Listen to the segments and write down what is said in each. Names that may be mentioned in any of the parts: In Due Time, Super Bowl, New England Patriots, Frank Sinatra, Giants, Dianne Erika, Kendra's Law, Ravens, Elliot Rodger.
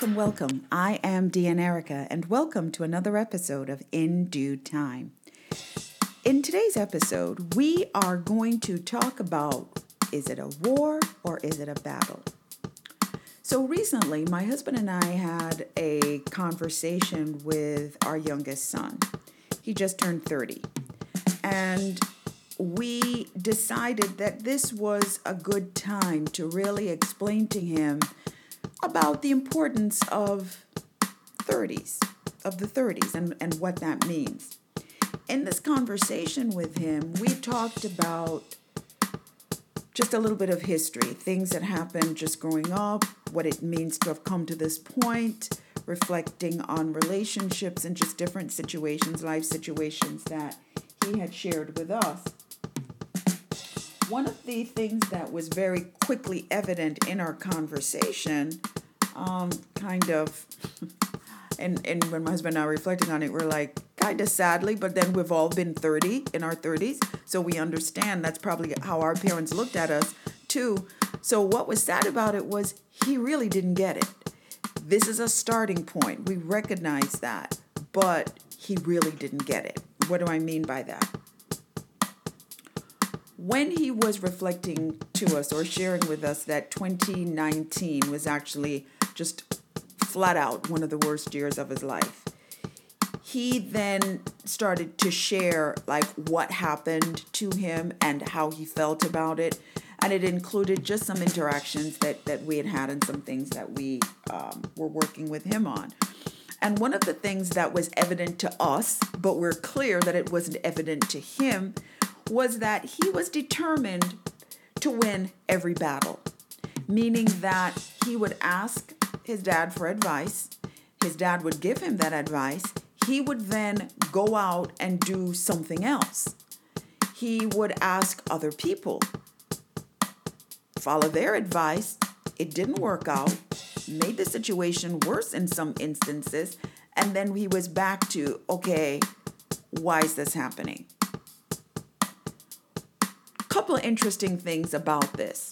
Welcome. I am Dianne Erika, and welcome to another episode of In Due Time. In today's episode, we are going to talk about, is it a war or is it a battle? So recently, my husband and I had a conversation with our youngest son. He just turned 30. And we decided that this was a good time to really explain to him about the importance of the 30s and what that means. In this conversation with him, we talked about just a little bit of history, things that happened just growing up, what it means to have come to this point, reflecting on relationships and just different situations, life situations that he had shared with us. One of the things that was very quickly evident in our conversation, and when my husband and I were reflecting on it, we're like, kind of sadly, but then we've all been 30, in our 30s, so we understand that's probably how our parents looked at us too. So what was sad about it was he really didn't get it. This is a starting point. We recognize that, but he really didn't get it. What do I mean by that? When he was reflecting to us or sharing with us that 2019 was actually just flat out one of the worst years of his life, he then started to share like what happened to him and how he felt about it. And it included just some interactions that we had and some things that we were working with him on. And one of the things that was evident to us, but we're clear that it wasn't evident to him, was that he was determined to win every battle, meaning that he would ask his dad for advice. His dad would give him that advice. He would then go out and do something else. He would ask other people, follow their advice. It didn't work out, made the situation worse in some instances, and then he was back to, okay, why is this happening? Couple of interesting things about this.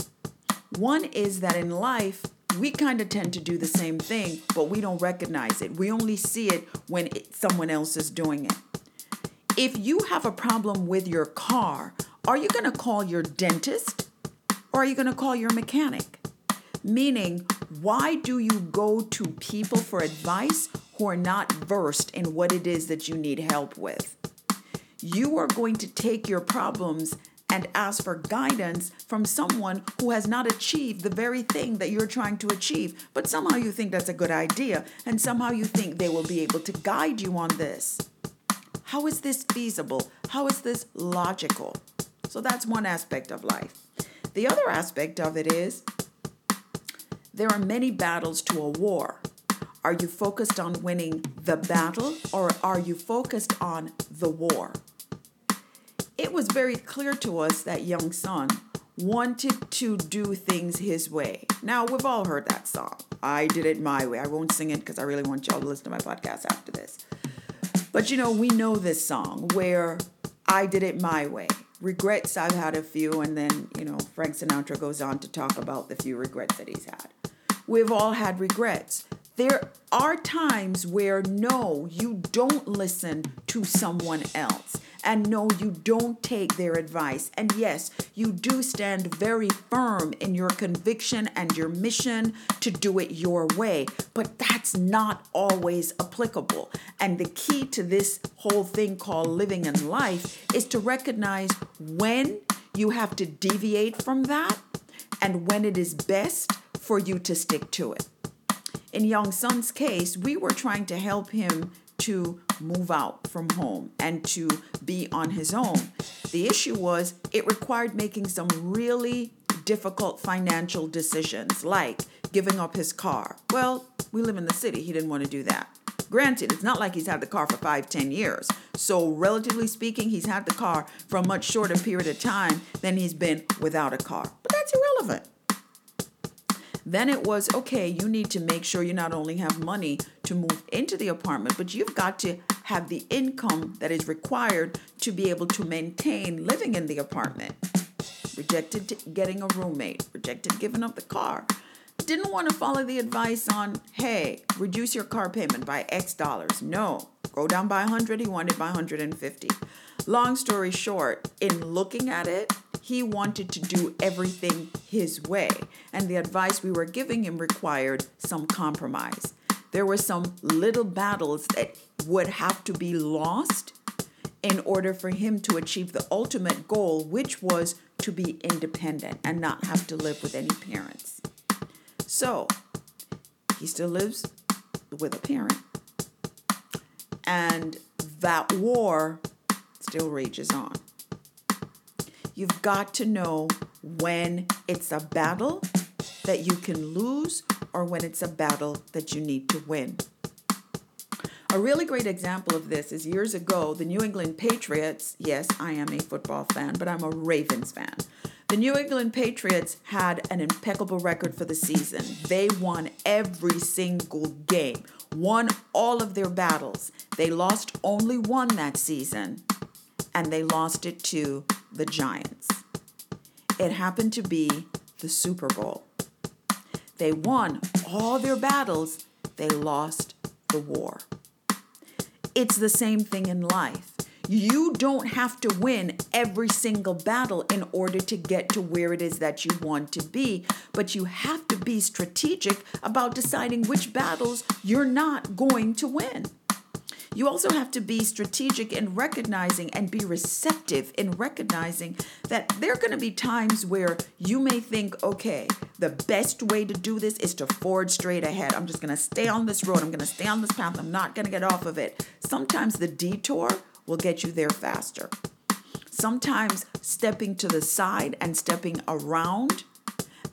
One is that in life, we kind of tend to do the same thing, but we don't recognize it. We only see it when someone else is doing it. If you have a problem with your car, are you going to call your dentist or are you going to call your mechanic? Meaning, why do you go to people for advice who are not versed in what it is that you need help with? You are going to take your problems and ask for guidance from someone who has not achieved the very thing that you're trying to achieve. But somehow you think that's a good idea, and somehow you think they will be able to guide you on this. How is this feasible? How is this logical? So that's one aspect of life. The other aspect of it is there are many battles to a war. Are you focused on winning the battle, or are you focused on the war? It was very clear to us that young son wanted to do things his way. Now, we've all heard that song. I did it my way. I won't sing it because I really want y'all to listen to my podcast after this. But, we know this song where I did it my way. Regrets, I've had a few. And then, Frank Sinatra goes on to talk about the few regrets that he's had. We've all had regrets. There are times where, no, you don't listen to someone else. And no, you don't take their advice. And yes, you do stand very firm in your conviction and your mission to do it your way. But that's not always applicable. And the key to this whole thing called living in life is to recognize when you have to deviate from that and when it is best for you to stick to it. In young son's case, we were trying to help him to move out from home and to be on his own. The issue was it required making some really difficult financial decisions, like giving up his car. Well, we live in the city. He didn't want to do that. Granted, it's not like he's had the car for 5-10 years. So relatively speaking, he's had the car for a much shorter period of time than he's been without a car. But that's irrelevant. Then it was, okay, you need to make sure you not only have money to move into the apartment, but you've got to have the income that is required to be able to maintain living in the apartment. Rejected getting a roommate, rejected giving up the car, didn't want to follow the advice on, hey, reduce your car payment by X dollars. No, go down by 100. He wanted by 150. Long story short, in looking at it, he wanted to do everything his way. And the advice we were giving him required some compromise. There were some little battles that would have to be lost in order for him to achieve the ultimate goal, which was to be independent and not have to live with any parents. So he still lives with a parent. And that war still rages on. You've got to know when it's a battle that you can lose or when it's a battle that you need to win. A really great example of this is years ago, the New England Patriots, yes, I am a football fan, but I'm a Ravens fan. The New England Patriots had an impeccable record for the season. They won every single game, won all of their battles. They lost only one that season, and they lost it to the Giants. It happened to be the Super Bowl. They won all their battles. They lost the war. It's the same thing in life. You don't have to win every single battle in order to get to where it is that you want to be, but you have to be strategic about deciding which battles you're not going to win. You also have to be strategic in recognizing and be receptive in recognizing that there are going to be times where you may think, okay, the best way to do this is to forge straight ahead. I'm just going to stay on this road. I'm going to stay on this path. I'm not going to get off of it. Sometimes the detour will get you there faster. Sometimes stepping to the side and stepping around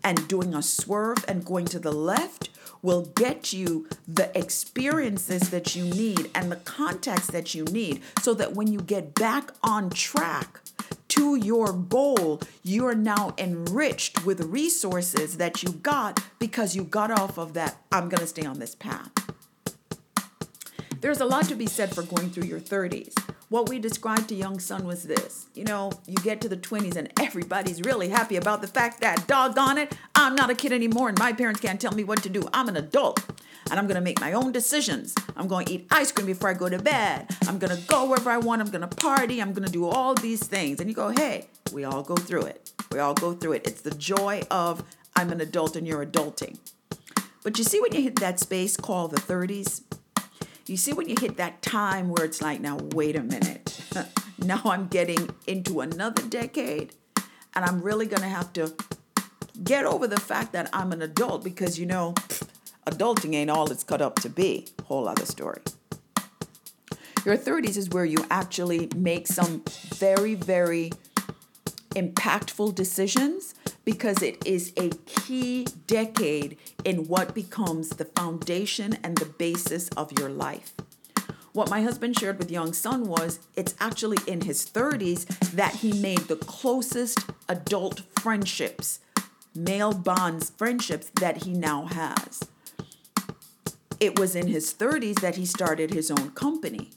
and doing a swerve and going to the left will get you the experiences that you need and the context that you need so that when you get back on track to your goal, you are now enriched with resources that you got because you got off of that, I'm going to stay on this path. There's a lot to be said for going through your 30s. What we described to young son was this. You know, you get to the 20s and everybody's really happy about the fact that, doggone it, I'm not a kid anymore and my parents can't tell me what to do. I'm an adult and I'm going to make my own decisions. I'm going to eat ice cream before I go to bed. I'm going to go wherever I want. I'm going to party. I'm going to do all these things. And you go, hey, we all go through it. We all go through it. It's the joy of I'm an adult and you're adulting. But you see when you hit that space called the 30s, you see when you hit that time where it's like, now, wait a minute. Now I'm getting into another decade and I'm really going to have to get over the fact that I'm an adult because, you know, adulting ain't all it's cut up to be. Whole other story. Your 30s is where you actually make some very, very impactful decisions because it is a key decade in what becomes the foundation and the basis of your life. What my husband shared with young son was it's actually in his 30s that he made the closest adult friendships, male bonds friendships that he now has. It was in his 30s that he started his own company.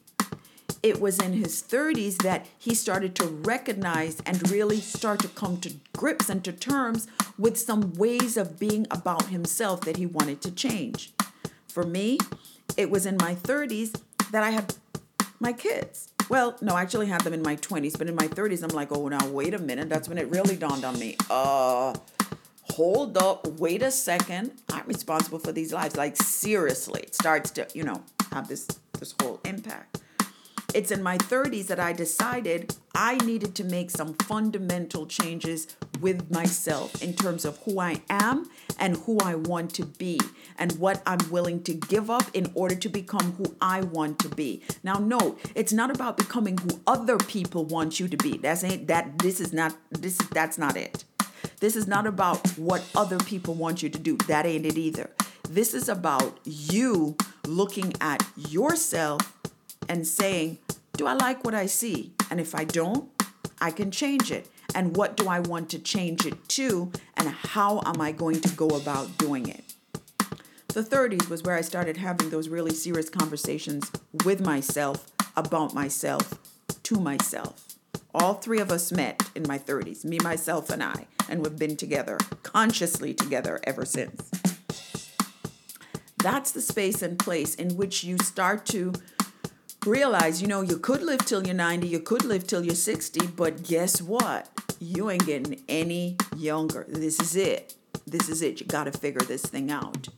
It was in his 30s that he started to recognize and really start to come to grips and to terms with some ways of being about himself that he wanted to change. For me, it was in my 30s that I had my kids. Well, no, I actually had them in my 20s, but in my 30s, I'm like, oh, now, wait a minute. That's when it really dawned on me. Hold up. Wait a second. I'm responsible for these lives. Like, seriously, it starts to, you know, have this whole impact. It's in my 30s that I decided I needed to make some fundamental changes with myself in terms of who I am and who I want to be and what I'm willing to give up in order to become who I want to be. Now, note, it's not about becoming who other people want you to be. That's not it. This is not about what other people want you to do. That ain't it either. This is about you looking at yourself and saying, do I like what I see? And if I don't, I can change it. And what do I want to change it to? And how am I going to go about doing it? The 30s was where I started having those really serious conversations with myself, about myself, to myself. All three of us met in my 30s, me, myself, and I, and we've been together, consciously together ever since. That's the space and place in which you start to realize, you know, you could live till you're 90, you could live till you're 60, but guess what? You ain't getting any younger. This is it. This is it. You got to figure this thing out.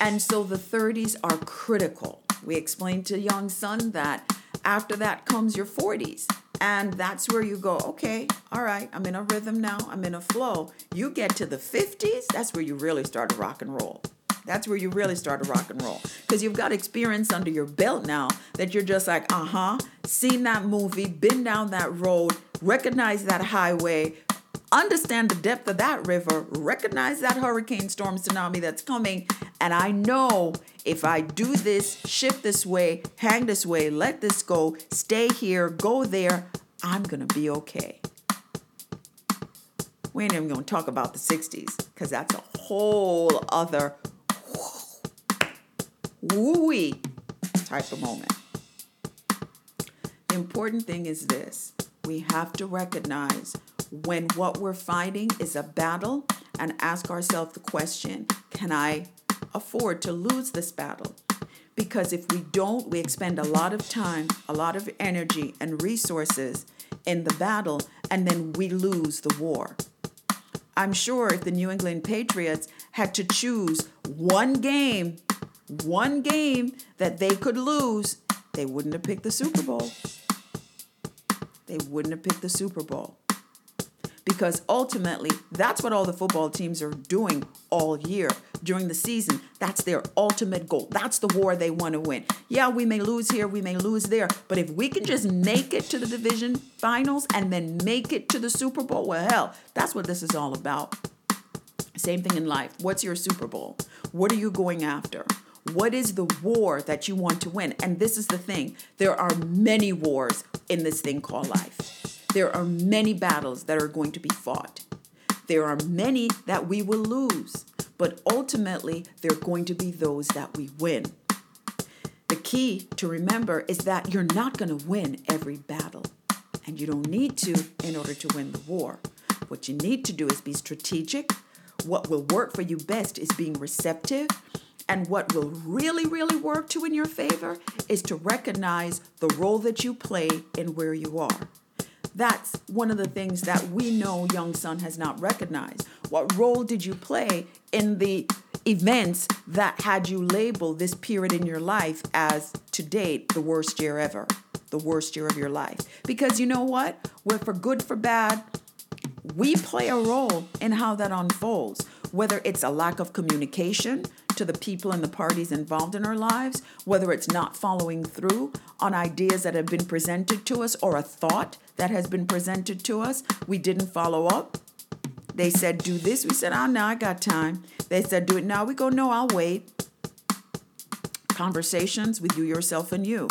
And so the 30s are critical. We explained to young son that after that comes your 40s. And that's where you go, okay, all right, I'm in a rhythm now. I'm in a flow. You get to the 50s, that's where you really start to rock and roll. That's where you really start to rock and roll. Because you've got experience under your belt now that you're just like, seen that movie, been down that road, recognize that highway, understand the depth of that river, recognize that hurricane, storm, tsunami that's coming. And I know if I do this, shift this way, hang this way, let this go, stay here, go there, I'm going to be okay. We ain't even going to talk about the 60s because that's a whole other woo-wee type of moment. The important thing is this. We have to recognize when what we're fighting is a battle and ask ourselves the question, can I afford to lose this battle? Because if we don't, we expend a lot of time, a lot of energy and resources in the battle, and then we lose the war. I'm sure if the New England Patriots had to choose one game that they could lose, they wouldn't have picked the Super Bowl. They wouldn't have picked the Super Bowl. Because ultimately, that's what all the football teams are doing all year during the season. That's their ultimate goal. That's the war they want to win. Yeah, we may lose here, we may lose there. But if we can just make it to the division finals and then make it to the Super Bowl, well, hell, that's what this is all about. Same thing in life. What's your Super Bowl? What are you going after? What is the war that you want to win? And this is the thing. There are many wars in this thing called life. There are many battles that are going to be fought. There are many that we will lose, but ultimately there are going to be those that we win. The key to remember is that you're not going to win every battle, and you don't need to in order to win the war. What you need to do is be strategic. What will work for you best is being receptive, and what will really, really work to in your favor is to recognize the role that you play in where you are. That's one of the things that we know young son has not recognized. What role did you play in the events that had you label this period in your life as, to date, the worst year ever, the worst year of your life? Because you know what? We're for good, for bad. We play a role in how that unfolds, whether it's a lack of communication to the people and the parties involved in our lives, whether it's not following through on ideas that have been presented to us or a thought that has been presented to us. We didn't follow up. They said, do this. We said, no, I got time. They said, do it now. We go, no, I'll wait. Conversations with you, yourself, and you.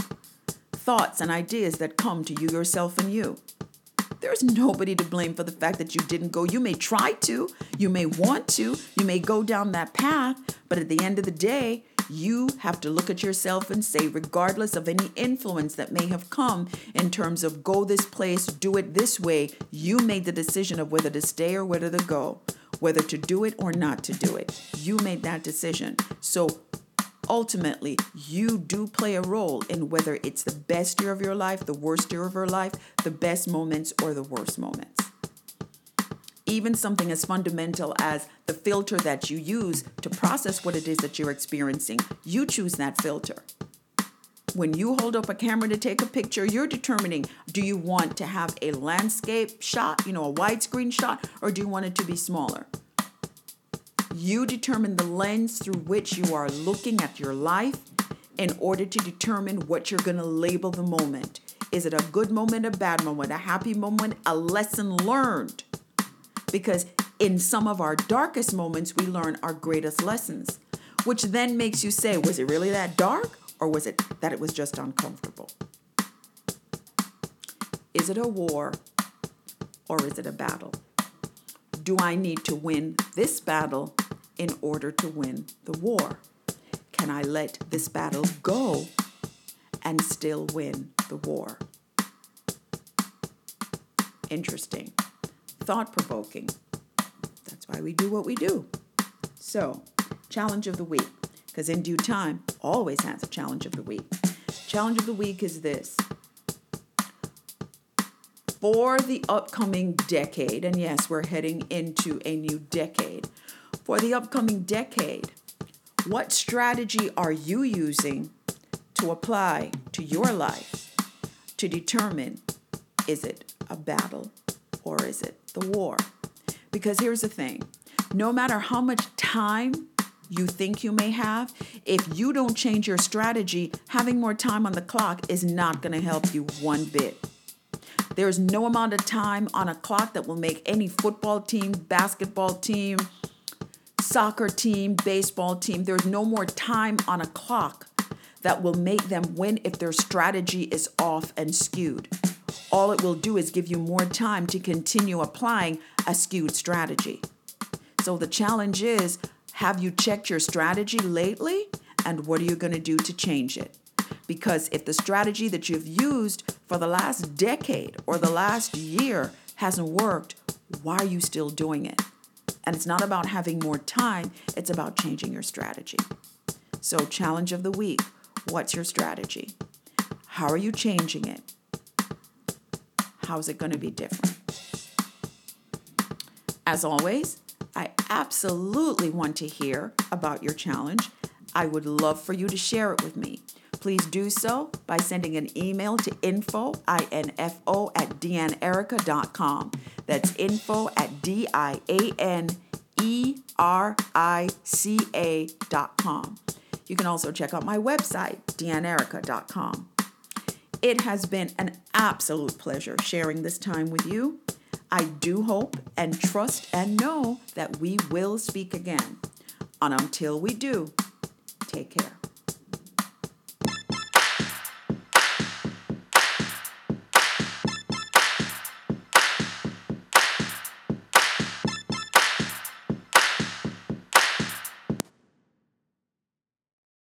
Thoughts and ideas that come to you, yourself, and you. There's nobody to blame for the fact that you didn't go. You may try to, you may want to, you may go down that path, but at the end of the day, you have to look at yourself and say, regardless of any influence that may have come in terms of go this place, do it this way, you made the decision of whether to stay or whether to go, whether to do it or not to do it. You made that decision. So ultimately, you do play a role in whether it's the best year of your life, the worst year of your life, the best moments or the worst moments. Even something as fundamental as the filter that you use to process what it is that you're experiencing, you choose that filter. When you hold up a camera to take a picture, you're determining, do you want to have a landscape shot, a widescreen shot, or do you want it to be smaller? You determine the lens through which you are looking at your life in order to determine what you're going to label the moment. Is it a good moment, a bad moment, a happy moment, a lesson learned? Because in some of our darkest moments, we learn our greatest lessons, which then makes you say, was it really that dark? Or was it that it was just uncomfortable? Is it a war or is it a battle? Do I need to win this battle in order to win the war? Can I let this battle go and still win the war? Interesting. Thought-provoking. That's why we do what we do. So, challenge of the week. because In Due Time always has a challenge of the week. Challenge of the week is this. For the upcoming decade, and yes, we're heading into a new decade. For the upcoming decade, what strategy are you using to apply to your life to determine, is it a battle or is it the war? Because here's the thing, no matter how much time you think you may have, if you don't change your strategy, having more time on the clock is not going to help you one bit. There's no amount of time on a clock that will make any football team, basketball team, soccer team, baseball team. There's no more time on a clock that will make them win if their strategy is off and skewed. All it will do is give you more time to continue applying a skewed strategy. So the challenge is, have you checked your strategy lately? And what are you going to do to change it? Because if the strategy that you've used for the last decade or the last year hasn't worked, why are you still doing it? And it's not about having more time, it's about changing your strategy. So challenge of the week, what's your strategy? How are you changing it? How's it going to be different? As always, I absolutely want to hear about your challenge. I would love for you to share it with me. Please do so by sending an email to info@dianneerica.com. That's info@dianerica.com. You can also check out my website, dianneerica.com. It has been an absolute pleasure sharing this time with you. I do hope and trust and know that we will speak again. And until we do, take care.